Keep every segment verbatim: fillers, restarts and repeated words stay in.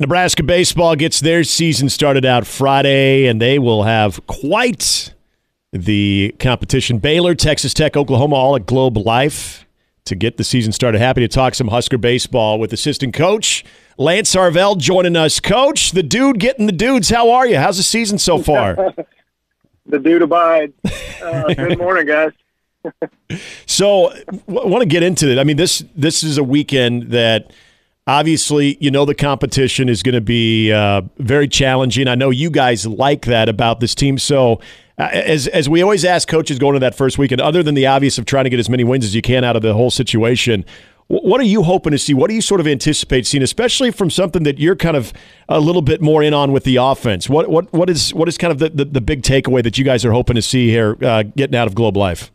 Nebraska baseball gets their season started out Friday, and they will have quite the competition. Baylor, Texas Tech, Oklahoma, all at Globe Life to get the season started. Happy to talk some Husker baseball with assistant coach Lance Harvell joining us. Coach, the dude getting the dudes, how are you? How's the season so far? The dude abides. Uh, good morning, guys. So I w- want to get into it. I mean, this this is a weekend that obviously, you know, the competition is going to be uh, very challenging. I know you guys like that about this team. So uh, as as we always ask coaches going into that first weekend, other than the obvious of trying to get as many wins as you can out of the whole situation, w- what are you hoping to see? What do you sort of anticipate seeing, especially from something that you're kind of a little bit more in on with the offense? What what what is what is kind of the, the, the big takeaway that you guys are hoping to see here uh, getting out of Globe Life?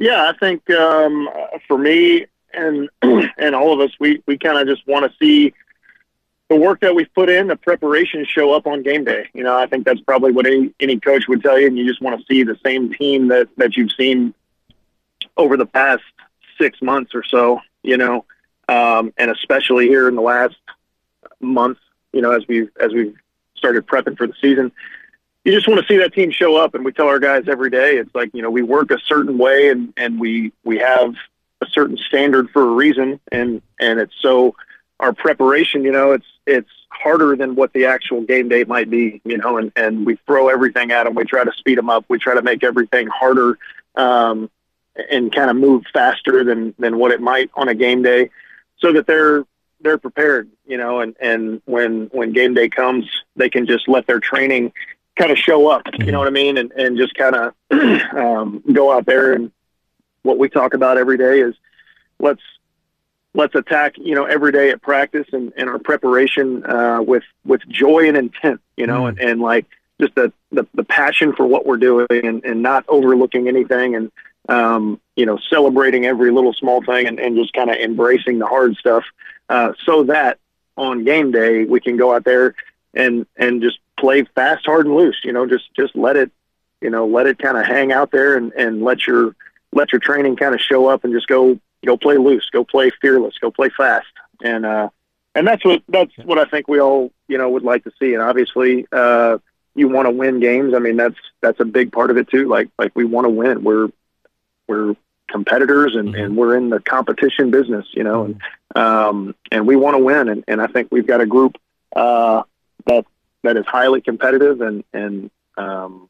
Yeah, I think um, for me and and all of us, we, we kind of just want to see the work that we've put in, the preparation show up on game day. You know, I think that's probably what any, any coach would tell you, and you just want to see the same team that, that you've seen over the past six months or so, you know, um, and especially here in the last month, you know, as we've, as we've started prepping for the season. You just want to see that team show up, and we tell our guys every day, it's like, you know, we work a certain way and, and we, we have a certain standard for a reason. And, and it's so our preparation, you know, it's, it's harder than what the actual game day might be, you know, and, and we throw everything at them. We try to speed them up. We try to make everything harder um, and kind of move faster than, than what it might on a game day so that they're, they're prepared, you know, and, and when, when game day comes, they can just let their training kind of show up, you know what I mean? And, and just kind of um, go out there. And what we talk about every day is let's, let's attack, you know, every day at practice and, and our preparation uh, with, with joy and intent, you know, and, and like just the, the, the passion for what we're doing and, and not overlooking anything and, um, you know, celebrating every little small thing and, and just kind of embracing the hard stuff uh, so that on game day, we can go out there and, and just play fast, hard, and loose, you know, just, just let it, you know, let it kind of hang out there and, and let your, let your training kind of show up and just go, go play loose, go play fearless, go play fast. And, uh, and that's what, that's what I think we all, you know, would like to see. And obviously, uh, you want to win games. I mean, that's, that's a big part of it too. Like, like we want to win. We're, we're competitors and, and we're in the competition business, you know, and, um, and we want to win. And, and I think we've got a group, uh, that, that is highly competitive, and and um,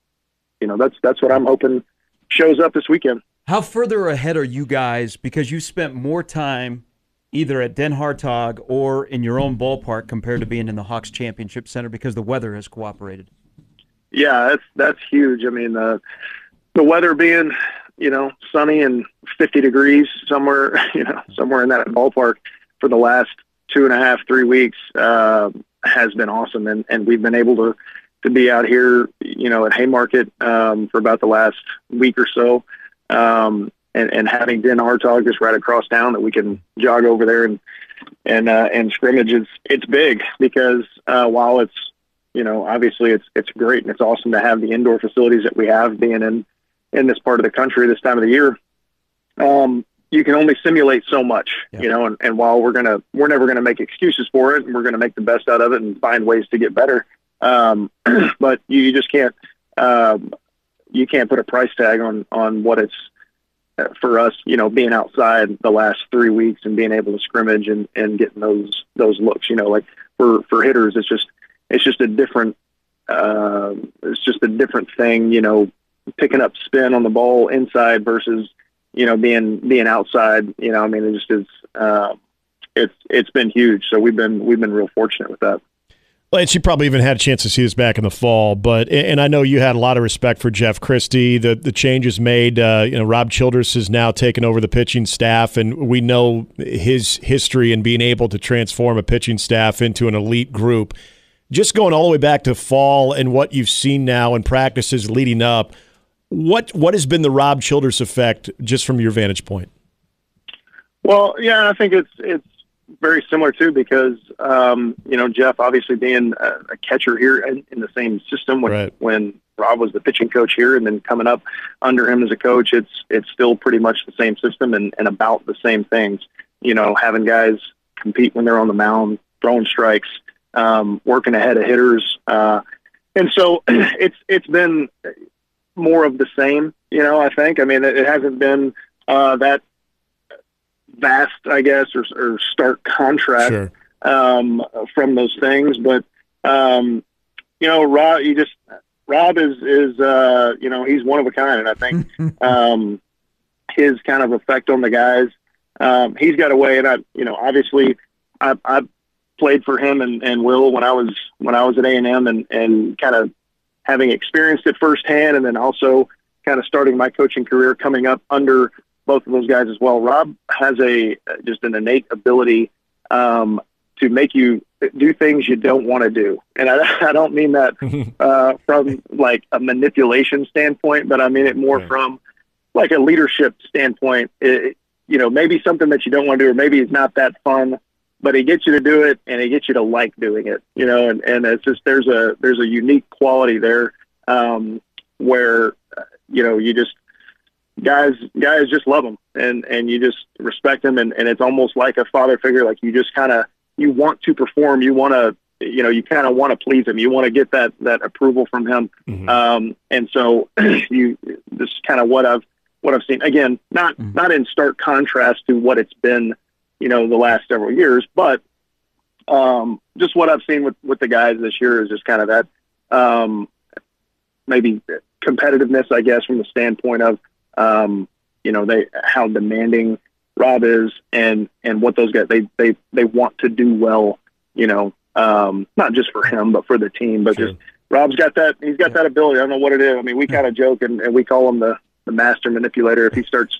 you know that's that's what I'm hoping shows up this weekend. How further ahead are you guys? Because you spent more time either at Den Hartog or in your own ballpark compared to being in the Hawks Championship Center because the weather has cooperated. Yeah, that's that's huge. I mean, the uh, the weather being you know sunny and fifty degrees somewhere, you know somewhere in that ballpark for the last two and a half, three weeks. Uh, has been awesome. And, and we've been able to, to be out here, you know, at Haymarket um, for about the last week or so. Um, and, and having Den Hartog just right across town that we can jog over there and, and, uh, and scrimmage. It's, it's big because uh, while it's, you know, obviously it's, it's great and it's awesome to have the indoor facilities that we have being in, in this part of the country this time of the year. Um, you can only simulate so much, yeah. you know, and, and while we're going to, we're never going to make excuses for it and we're going to make the best out of it and find ways to get better. Um, but you, you just can't, um, you can't put a price tag on, on what it's uh, for us, you know, being outside the last three weeks and being able to scrimmage and, and getting those, those looks, you know, like for, for hitters, it's just, it's just a different, uh, it's just a different thing, you know, picking up spin on the ball inside versus, you know, being, being outside, you know, I mean, it just is, uh, it's, it's been huge. So we've been, we've been real fortunate with that. Well, and she probably even had a chance to see us back in the fall, but, and I know you had a lot of respect for Jeff Christie, the, the changes made, uh, you know, Rob Childress has now taken over the pitching staff, and we know his history in being able to transform a pitching staff into an elite group. Just going all the way back to fall and what you've seen now in practices leading up, What what has been the Rob Childress effect just from your vantage point? Well, yeah, I think it's it's very similar too because um, you know Jeff obviously being a, a catcher here in, in the same system when right. when Rob was the pitching coach here and then coming up under him as a coach, it's it's still pretty much the same system and, and about the same things. You know, having guys compete when they're on the mound, throwing strikes, um, working ahead of hitters. Uh, and so it's it's been more of the same, you know, I think. I mean, it, it hasn't been uh, that vast, I guess, or, or stark contrast sure. um, from those things. But, um, you know, Rob, you just, Rob is, is uh, you know, he's one of a kind. And I think um, his kind of effect on the guys, um, he's got a way. And I, you know, obviously I, I played for him and, and Will when I was, when I was at A and M and, and kind of having experienced it firsthand. And then also kind of starting my coaching career coming up under both of those guys as well. Rob has a, just an innate ability um, to make you do things you don't want to do. And I, I don't mean that uh, from like a manipulation standpoint, but I mean it more right. from like a leadership standpoint. It, you know, maybe something that you don't want to do, or maybe it's not that fun, but he gets you to do it and he gets you to like doing it, you know, and, and it's just, there's a, there's a unique quality there um, where, you know, you just, guys, guys just love him and, and you just respect him. And, and it's almost like a father figure. Like you just kind of, you want to perform, you want to, you know, you kind of want to please him. You want to get that, that approval from him. Mm-hmm. Um, and so you, this is kind of what I've, what I've seen again, not, mm-hmm. not in stark contrast to what it's been, you know, the last several years, but, um, just what I've seen with, with the guys this year is just kind of that, um, maybe competitiveness, I guess, from the standpoint of, um, you know, they, how demanding Rob is and, and what those guys, they, they, they want to do well, you know, um, not just for him, but for the team, but sure. just Rob's got that, he's got yeah. that ability. I don't know what it is. I mean, we kind of joke and, and we call him the, the master manipulator. If he starts,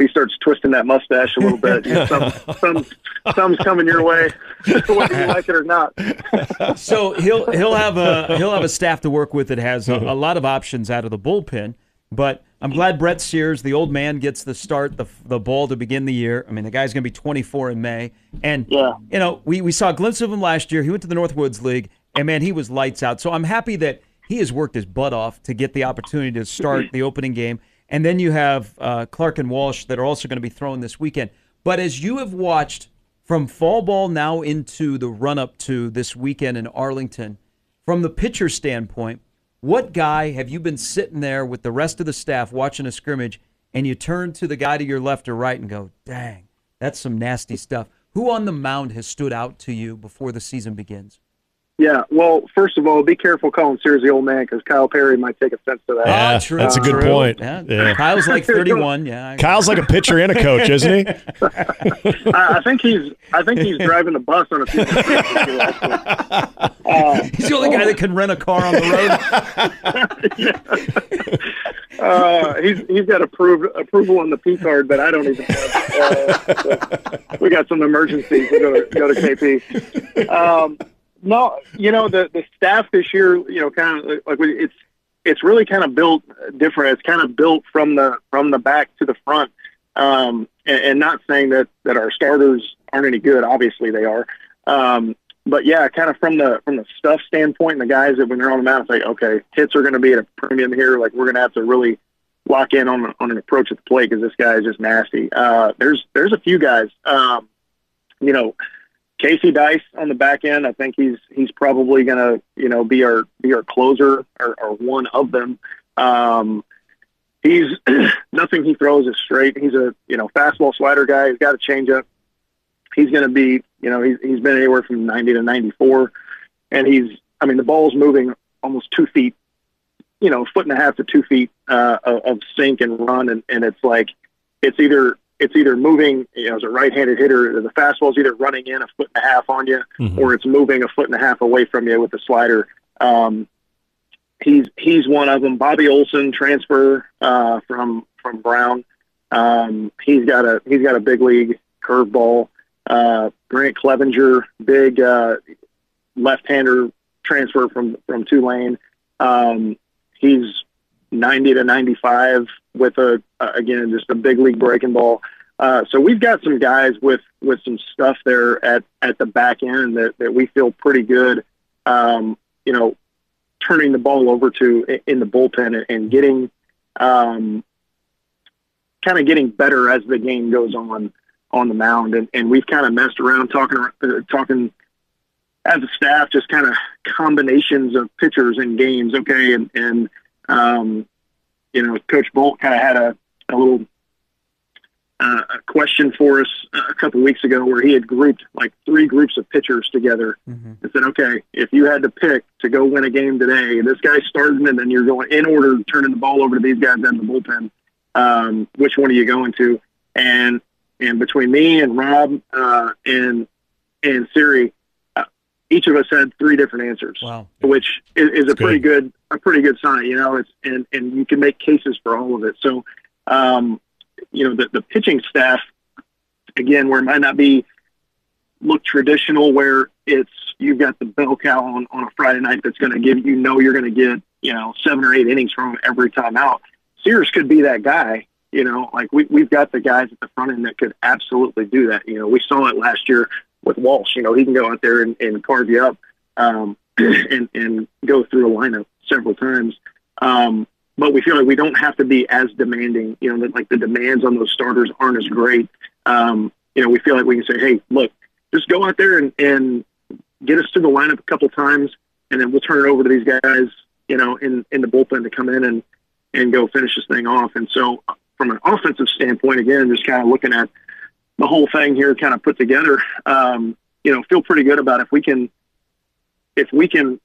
he starts twisting that mustache a little bit. You know, some, some, some's coming your way, whether you like it or not. So he'll, he'll have a, he'll have a staff to work with that has a, a lot of options out of the bullpen, but I'm glad Brett Sears, the old man, gets the start, the the ball to begin the year. I mean, the guy's going to be twenty-four in May. And, yeah. you know, we, we saw a glimpse of him last year. He went to the Northwoods League, and, man, he was lights out. So I'm happy that he has worked his butt off to get the opportunity to start the opening game. And then you have uh, Clark and Walsh that are also going to be thrown this weekend. But as you have watched from fall ball now into the run-up to this weekend in Arlington, from the pitcher standpoint, what guy have you been sitting there with the rest of the staff watching a scrimmage and you turn to the guy to your left or right and go, dang, that's some nasty stuff? Who on the mound has stood out to you before the season begins? Yeah, well, first of all, be careful calling Siri the old man because Kyle Perry might take offense to that. Yeah, true. That's a good uh, point. Yeah. Yeah. Kyle's like thirty-one. Yeah, Kyle's like a pitcher and a coach, isn't he? I, I think he's. I think he's driving the bus on a few. uh, he's the only guy that can rent a car on the road. uh, he's he's got approved approval on the P card, but I don't even have. Uh, so we got some emergencies. We go to go to K P. Um, No, you know, the, the staff this year, you know, kind of like it's, it's really kind of built different. It's kind of built from the, from the back to the front. Um, and, and not saying that, that our starters aren't any good, obviously they are. Um, but yeah, kind of from the, from the stuff standpoint and the guys that when they're on the mound, it's like, okay, hits are going to be at a premium here. Like we're going to have to really lock in on, on an approach at the plate. Cause this guy is just nasty. Uh, there's, there's a few guys, um, you know, Casey Dice on the back end, I think he's he's probably gonna you know be our be our closer or, or one of them. Um, he's nothing he throws is straight. He's a you know fastball slider guy. He's got a changeup. He's gonna be you know he's he's been anywhere from ninety to ninety four, and he's I mean the ball's moving almost two feet, you know foot and a half to two feet uh, of sink and run, and, and it's like it's either. It's either moving, you know, as a right-handed hitter, the fastball's either running in a foot and a half on you, mm-hmm. or it's moving a foot and a half away from you with the slider. Um, he's he's one of them. Bobby Olson, transfer uh, from from Brown. Um, he's got a he's got a big league curveball. Uh, Grant Clevenger, big uh, left-hander transfer from from Tulane. Um, he's ninety to ninety-five with a uh, again just a big league breaking ball. Uh, so we've got some guys with with some stuff there at at the back end that, that we feel pretty good, um, you know, turning the ball over to in the bullpen and getting um, kind of getting better as the game goes on on the mound. And, and we've kind of messed around talking uh, talking as a staff, just kind of combinations of pitchers and games. Okay. And, and um, you know, Coach Bolt kind of had a, a little uh, a question for us a couple weeks ago where he had grouped like three groups of pitchers together mm-hmm. and said, okay, if you had to pick to go win a game today, this guy's starting and then you're going in order, turning the ball over to these guys in the bullpen. Um, which one are you going to? And, and between me and Rob uh, and, and Siri, each of us had three different answers, wow. which is, is a good. pretty good, a pretty good sign, you know, it's, and, and you can make cases for all of it. So, um, you know, the, the pitching staff, again, where it might not be look traditional, where it's, you've got the bell cow on, on a Friday night, that's going to give, you know, you're going to get, you know, seven or eight innings from every time out. Sears could be that guy, you know, like we, we've got the guys at the front end that could absolutely do that. You know, we saw it last year with Walsh, you know, he can go out there and, and carve you up um, and, and go through a lineup several times. Um, but we feel like we don't have to be as demanding, you know, that like the demands on those starters aren't as great. Um, you know, we feel like we can say, hey, look, just go out there and, and get us to the lineup a couple times, and then we'll turn it over to these guys, you know, in, in the bullpen to come in and, and go finish this thing off. And so from an offensive standpoint, again, just kind of looking at the whole thing here kind of put together, um, you know, feel pretty good about if we can, if we can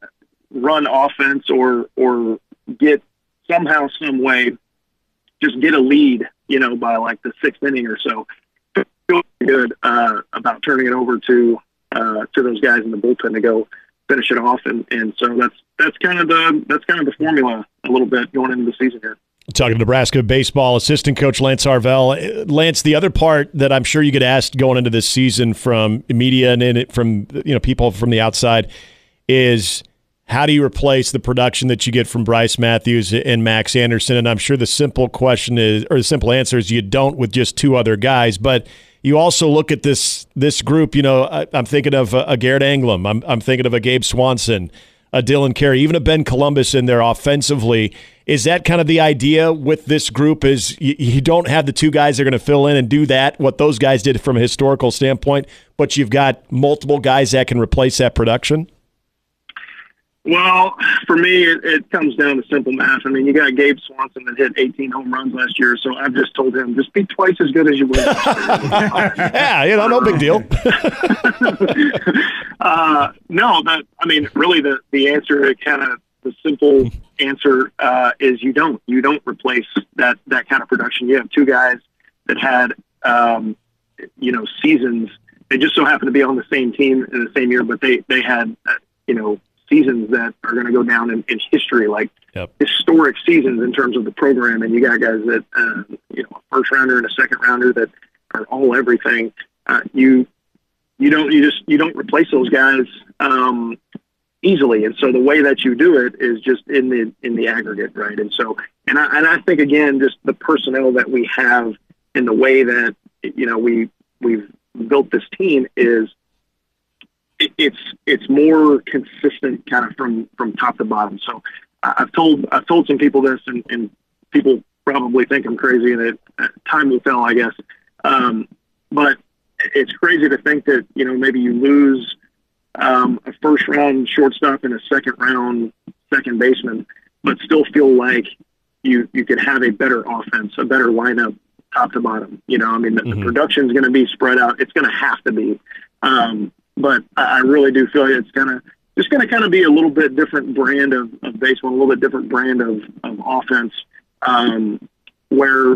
run offense or, or get somehow, some way, just get a lead, you know, by like the sixth inning or so, feel good uh, about turning it over to, uh, to those guys in the bullpen to go finish it off. And, and so that's, that's kind of the, that's kind of the formula a little bit going into the season here. Talking to Nebraska baseball assistant coach Lance Harvell. Lance, the other part that I'm sure you get asked going into this season from media and in it from, you know, people from the outside is how do you replace the production that you get from Bryce Matthews and Max Anderson? And I'm sure the simple question is, or the simple answer is, you don't with just two other guys. But you also look at this this group. You know, I, I'm thinking of a, a Garrett Anglim. I'm I'm thinking of a Gabe Swanson, a Dylan Carey, even a Ben Columbus in there offensively. Is that kind of the idea with this group, is you, you don't have the two guys that are going to fill in and do that, what those guys did from a historical standpoint, but you've got multiple guys that can replace that production? Well, for me, it, it comes down to simple math. I mean, you got Gabe Swanson that hit eighteen home runs last year, so I've just told him, just be twice as good as you were. Yeah, you know, no big deal. uh, no, but, I mean, really the, the answer, kind of the simple answer uh, is you don't. You don't replace that, that kind of production. You have two guys that had, um, you know, seasons. They just so happened to be on the same team in the same year, but they, they had, uh, you know, seasons that are going to go down in, in history, like yep. historic seasons in terms of the program. And you got guys that, uh, you know, a first rounder and a second rounder that are all everything. Uh, you, you don't, you just, you don't replace those guys um, easily. And so the way that you do it is just in the, in the aggregate. Right. And so, and I, and I think again, just the personnel that we have and the way that, you know, we, we've built this team is, it's it's more consistent kind of from, from top to bottom. So I've told I've told some people this, and, and people probably think I'm crazy, and it, time will tell, I guess. Um, but it's crazy to think that, you know, maybe you lose um, a first round shortstop and a second round second baseman, but still feel like you you could have a better offense, a better lineup, top to bottom. You know, I mean, the, mm-hmm. the production is going to be spread out. It's going to have to be. Um, But I really do feel it's kind of just going to kind of be a little bit different brand of, of baseball, a little bit different brand of, of offense, um, where,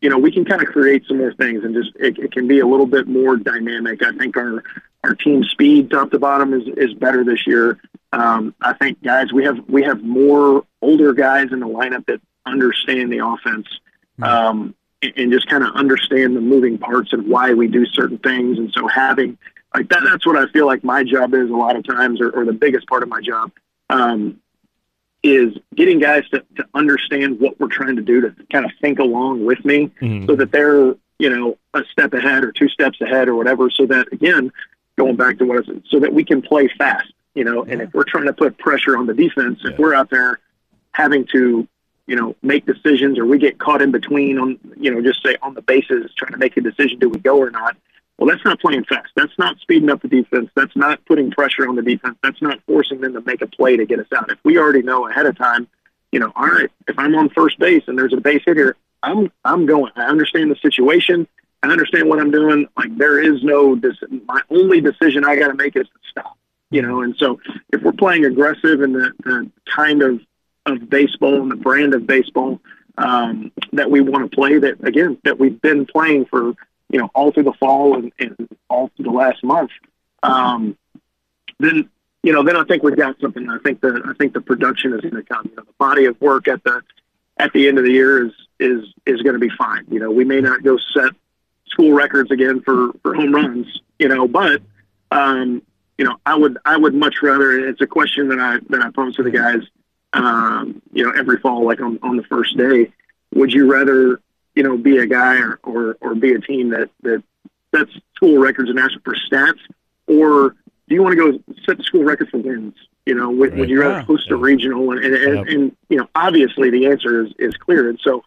you know, we can kind of create some more things and just it, it can be a little bit more dynamic. I think our, our team speed top to bottom is, is better this year. Um, I think guys, we have we have more older guys in the lineup that understand the offense um, and, and just kind of understand the moving parts and why we do certain things. And so having Like that, that's what I feel like my job is a lot of times, or, or the biggest part of my job, um, is getting guys to, to understand what we're trying to do, to kind of think along with me mm. so that they're, you know, a step ahead or two steps ahead or whatever. So that, again, going back to what I said, so that we can play fast, you know, yeah. and if we're trying to put pressure on the defense, yeah. if we're out there having to, you know, make decisions or we get caught in between on, you know, just say on the bases, trying to make a decision, do we go or not? Well, that's not playing fast. That's not speeding up the defense. That's not putting pressure on the defense. That's not forcing them to make a play to get us out. If we already know ahead of time, you know, all right, if I'm on first base and there's a base hit here, I'm I'm going. I understand the situation. I understand what I'm doing. Like, there is no dec- my only decision I got to make is to stop. You know, and so if we're playing aggressive and the, the kind of, of baseball and the brand of baseball um, that we want to play, that again that we've been playing for, you know, all through the fall and, and all through the last month, um, then, you know, then I think we've got something. I think the I think the production is going to come. You know, the body of work at the at the end of the year is is is going to be fine. You know, we may not go set school records again for, for home runs. You know, but um, you know, I would I would much rather. It's a question that I that I pose to the guys. Um, you know, every fall, like on, on the first day, would you rather, you know, be a guy or, or, or be a team that, that sets school records and asks for stats, or do you want to go set the school record for wins? You know, would, right. would you rather host yeah. a regional? And, and, and, yep. and, you know, obviously the answer is, is clear. And so,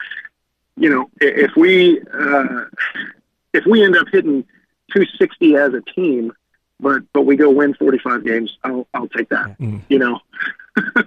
you know, if we, uh, if we end up hitting two sixty as a team, but, but we go win forty-five games, I'll, I'll take that, mm. you know?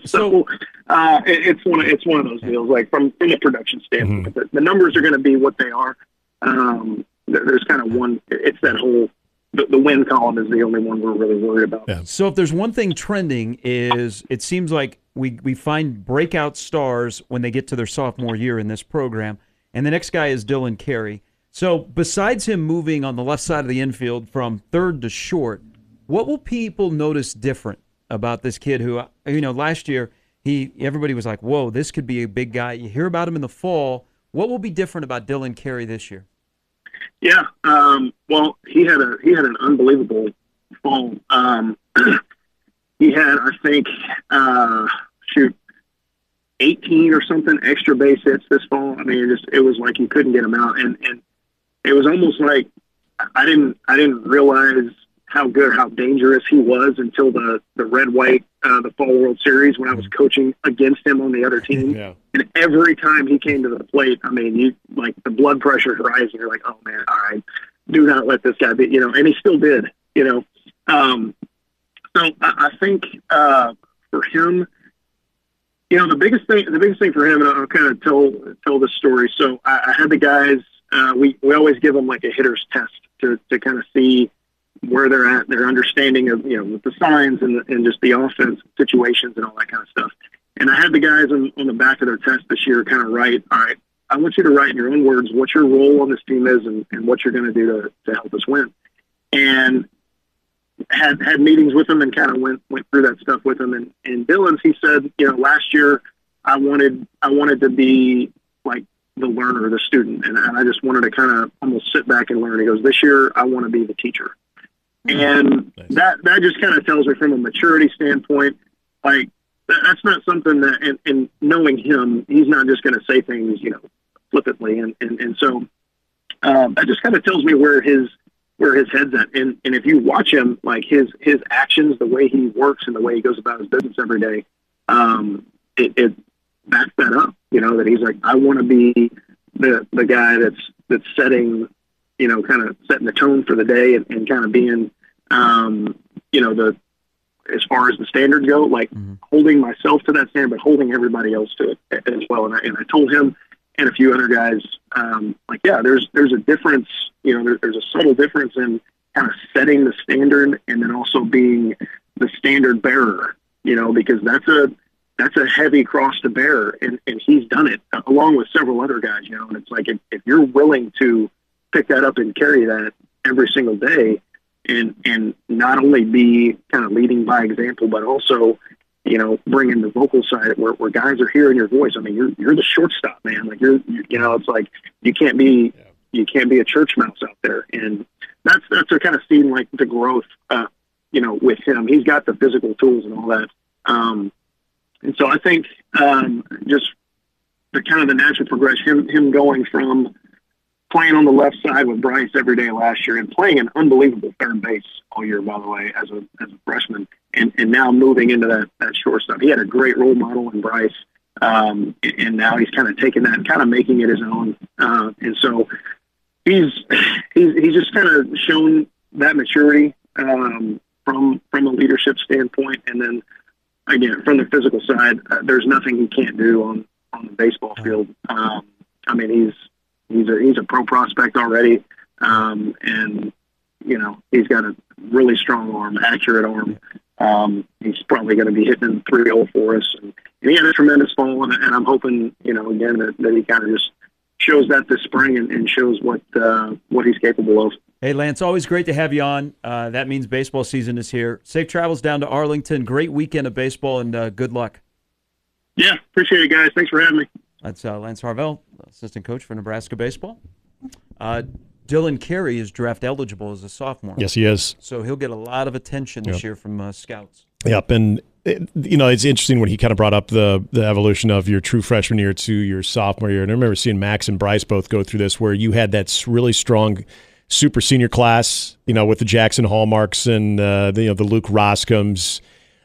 So uh, it's one of, it's one of those deals, like from, from a production standpoint, mm-hmm. the, the numbers are going to be what they are. Um, there, there's kind of one, it's that whole, the, the win column is the only one we're really worried about. Yeah. So if there's one thing trending is, it seems like we, we find breakout stars when they get to their sophomore year in this program. And the next guy is Dylan Carey. So besides him moving on the left side of the infield from third to short, what will people notice different about this kid who, you know, last year, he everybody was like, whoa, this could be a big guy. You hear about him in the fall. What will be different about Dylan Carey this year? Yeah, um, well, he had a he had an unbelievable fall. Um, he had, I think, uh, shoot, eighteen or something extra base hits this fall. I mean, it just it was like you couldn't get him out, and and it was almost like I didn't I didn't realize how good, how dangerous he was until the, the red-white, uh, the Fall World Series when I was coaching against him on the other team. Yeah. And every time he came to the plate, I mean, you like the blood pressure rising. You're like, oh, man, all right, do not let this guy be, you know, and he still did, you know. Um, so I, I think uh, for him, you know, the biggest thing, the biggest thing for him, and I'll kind of tell, tell this story. So I, I had the guys, uh, we, we always give them like a hitter's test to, to kind of see where they're at, their understanding of, you know, with the signs and the, and just the offense situations and all that kind of stuff. And I had the guys on, on the back of their test this year kind of write, all right, I want you to write in your own words what your role on this team is and, and what you're going to do to help us win. And had had meetings with them and kind of went went through that stuff with them. And, and Dylan's, he said, you know, last year I wanted I wanted to be like the learner, the student, and I just wanted to kind of almost sit back and learn. He goes, this year I want to be the teacher. And nice. that, that just kind of tells me from a maturity standpoint, like that, that's not something that, and, and knowing him, he's not just going to say things, you know, flippantly. And, and, and so um, that just kind of tells me where his, where his head's at. And, and if you watch him, like his, his actions, the way he works and the way he goes about his business every day, um, it, it backs that up, you know, that he's like, I want to be the, the guy that's, that's setting, you know, kind of setting the tone for the day and, and kind of being, um, you know, the, as far as the standards go, like mm-hmm. holding myself to that standard, but holding everybody else to it as well. And I, and I told him and a few other guys, um, like, yeah, there's, there's a difference, you know, there, there's a subtle difference in kind of setting the standard and then also being the standard bearer, you know, because that's a, that's a heavy cross to bear. And, and he's done it along with several other guys, you know, and it's like, if, if you're willing to pick that up and carry that every single day and, and not only be kind of leading by example, but also, you know, bring in the vocal side where, where guys are hearing your voice. I mean, you're, you're the shortstop, man. Like you're, you, you know, it's like, you can't be, yeah. you can't be a church mouse out there. And that's, that's what kind of seemed like the growth, uh, you know, with him. He's got the physical tools and all that. Um, and so I think um, just the kind of the natural progression, him, him going from playing on the left side with Bryce every day last year and playing an unbelievable third base all year, by the way, as a as a freshman, and, and now moving into that, that shortstop. He had a great role model in Bryce, um, and now he's kind of taking that and kind of making it his own. Uh, and so he's he's he's just kind of shown that maturity um, from from a leadership standpoint, and then again from the physical side, uh, there's nothing he can't do on, on the baseball field. Um, I mean, he's he's a he's a pro prospect already, um, and you know he's got a really strong arm, accurate arm. Um, he's probably going to be hitting in three hole for us, and, and he had a tremendous fall. And, and I'm hoping, you know, again that, that he kind of just shows that this spring and, and shows what uh, what he's capable of. Hey, Lance, always great to have you on. Uh, that means baseball season is here. Safe travels down to Arlington. Great weekend of baseball, and uh, good luck. Yeah, appreciate it, guys. Thanks for having me. That's uh, Lance Harvell, assistant coach for Nebraska baseball. Uh, Dylan Carey is draft eligible as a sophomore. Yes, he is. So he'll get a lot of attention this yep. year from uh, scouts. Yep, and it, you know it's interesting when he kind of brought up the the evolution of your true freshman year to your sophomore year. And I remember seeing Max and Bryce both go through this, where you had that really strong super senior class, you know, with the Jackson Hallmarks and uh, the, you know the Luke Roscoms.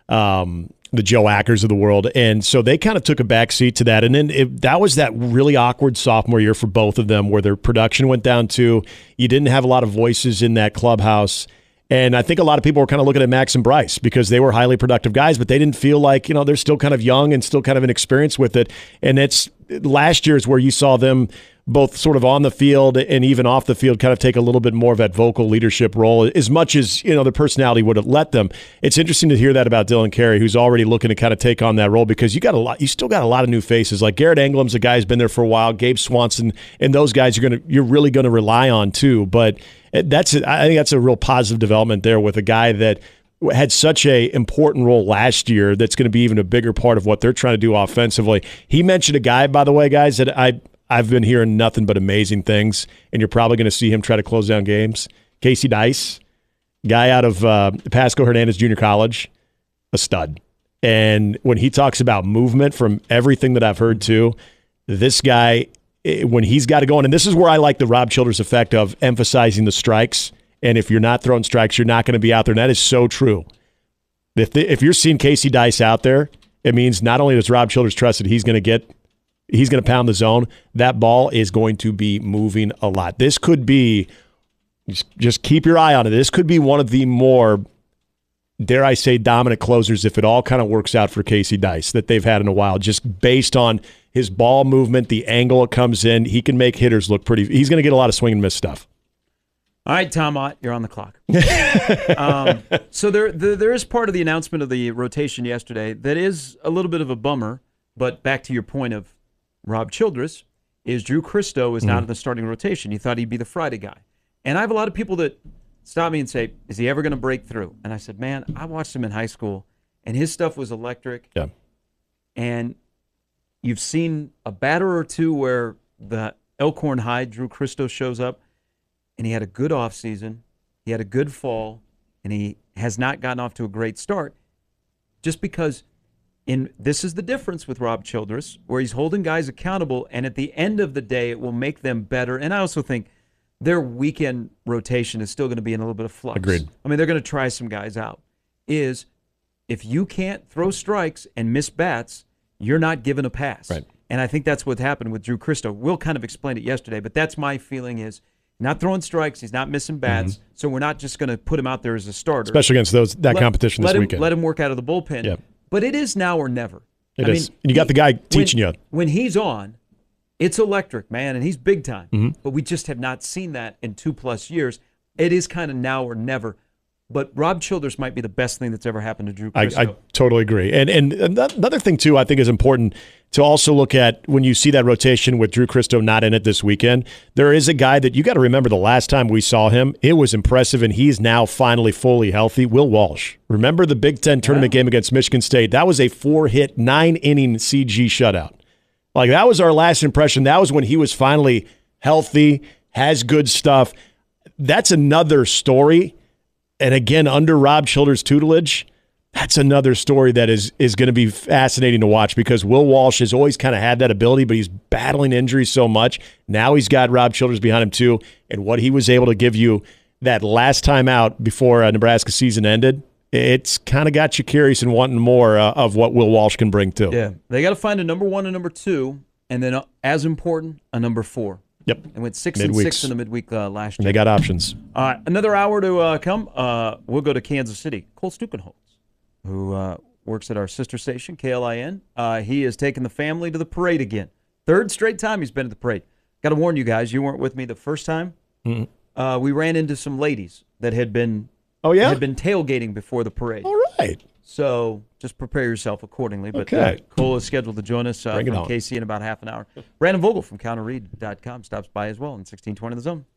Um, the Joe Ackers of the world. And so they kind of took a backseat to that. And then it, that was that really awkward sophomore year for both of them where their production went down to, you didn't have a lot of voices in that clubhouse. And I think a lot of people were kind of looking at Max and Bryce because they were highly productive guys, but they didn't feel like, you know, they're still kind of young and still kind of inexperienced with it. And it's last year is where you saw them both sort of on the field and even off the field kind of take a little bit more of that vocal leadership role as much as, you know, the personality would have let them. It's interesting to hear that about Dylan Carey, who's already looking to kind of take on that role because you got a lot, you still got a lot of new faces. Like Garrett Anglim's a guy who's been there for a while, Gabe Swanson, and those guys you're going to, you're really going to rely on too. But that's, I think that's a real positive development there with a guy that had such a important role last year that's going to be even a bigger part of what they're trying to do offensively. He mentioned a guy, by the way, guys, that I, I've been hearing nothing but amazing things, and you're probably going to see him try to close down games. Casey Dice, guy out of uh, Pasco Hernandez Junior College, a stud. And when he talks about movement, from everything that I've heard too, this guy, when he's got it going, and this is where I like the Rob Childress effect of emphasizing the strikes, and if you're not throwing strikes, you're not going to be out there, and that is so true. If, the, if you're seeing Casey Dice out there, it means not only does Rob Childress trust that he's going to get – he's going to pound the zone. That ball is going to be moving a lot. This could be, just keep your eye on it. This could be one of the more, dare I say, dominant closers if it all kind of works out for Casey Dice that they've had in a while. Just based on his ball movement, the angle it comes in, he can make hitters look pretty. He's going to get a lot of swing and miss stuff. All right, Tom Ott, you're on the clock. um, so there, there, there is part of the announcement of the rotation yesterday that is a little bit of a bummer, but back to your point of, Rob Childress, is Drew Christo is not in the starting rotation. You thought he'd be the Friday guy. And I have a lot of people that stop me and say, is he ever going to break through? And I said, man, I watched him in high school, and his stuff was electric. Yeah. And you've seen a batter or two where the Elkhorn High, Drew Christo shows up, and he had a good offseason, he had a good fall, and he has not gotten off to a great start just because – In, this is the difference with Rob Childress, where he's holding guys accountable, and at the end of the day, it will make them better. And I also think their weekend rotation is still going to be in a little bit of flux. Agreed. I mean, they're going to try some guys out. Is if you can't throw strikes and miss bats, you're not given a pass. Right. And I think that's what happened with Drew Christo. Will kind of explained it yesterday, but that's my feeling is not throwing strikes, he's not missing bats, mm-hmm. so we're not just going to put him out there as a starter. Especially against those that let, competition this let him, weekend. Let him work out of the bullpen. Yep. But it is now or never. It I is. Mean, and you got he, the guy teaching when, you. When he's on, it's electric, man, and he's big time. Mm-hmm. But we just have not seen that in two-plus years. It is kind of now or never. But Rob Childress might be the best thing that's ever happened to Drew Christo. I, I totally agree. And, and another thing, too, I think is important to also look at when you see that rotation with Drew Christo not in it this weekend. There is a guy that you got to remember the last time we saw him, it was impressive, and he's now finally fully healthy, Will Walsh. Remember the Big Ten tournament wow. game against Michigan State? That was a four-hit, nine-inning C G shutout. Like, that was our last impression. That was when he was finally healthy, has good stuff. That's another story. And again, under Rob Childress' tutelage, that's another story that is is going to be fascinating to watch because Will Walsh has always kind of had that ability, but he's battling injuries so much. Now he's got Rob Childress behind him too, and what he was able to give you that last time out before uh, Nebraska season ended, it's kind of got you curious and wanting more uh, of what Will Walsh can bring too. Yeah, they got to find a number one and number two, and then uh, as important, a number four. Yep. And went six Mid-weeks. and six in the midweek uh, last year. And they got options. Uh, another hour to uh, come. Uh, we'll go to Kansas City. Cole Stukenholz, who uh, works at our sister station, K L I N. Uh, he is taking the family to the parade again. Third straight time he's been at the parade. Got to warn you guys, you weren't with me the first time. Mm-mm. Uh, we ran into some ladies that had been oh yeah had been tailgating before the parade. All right. So just prepare yourself accordingly. But okay. uh, Cole is scheduled to join us uh, from K C in about half an hour. Brandon Vogel from counter read dot com stops by as well in sixteen twenty The Zone.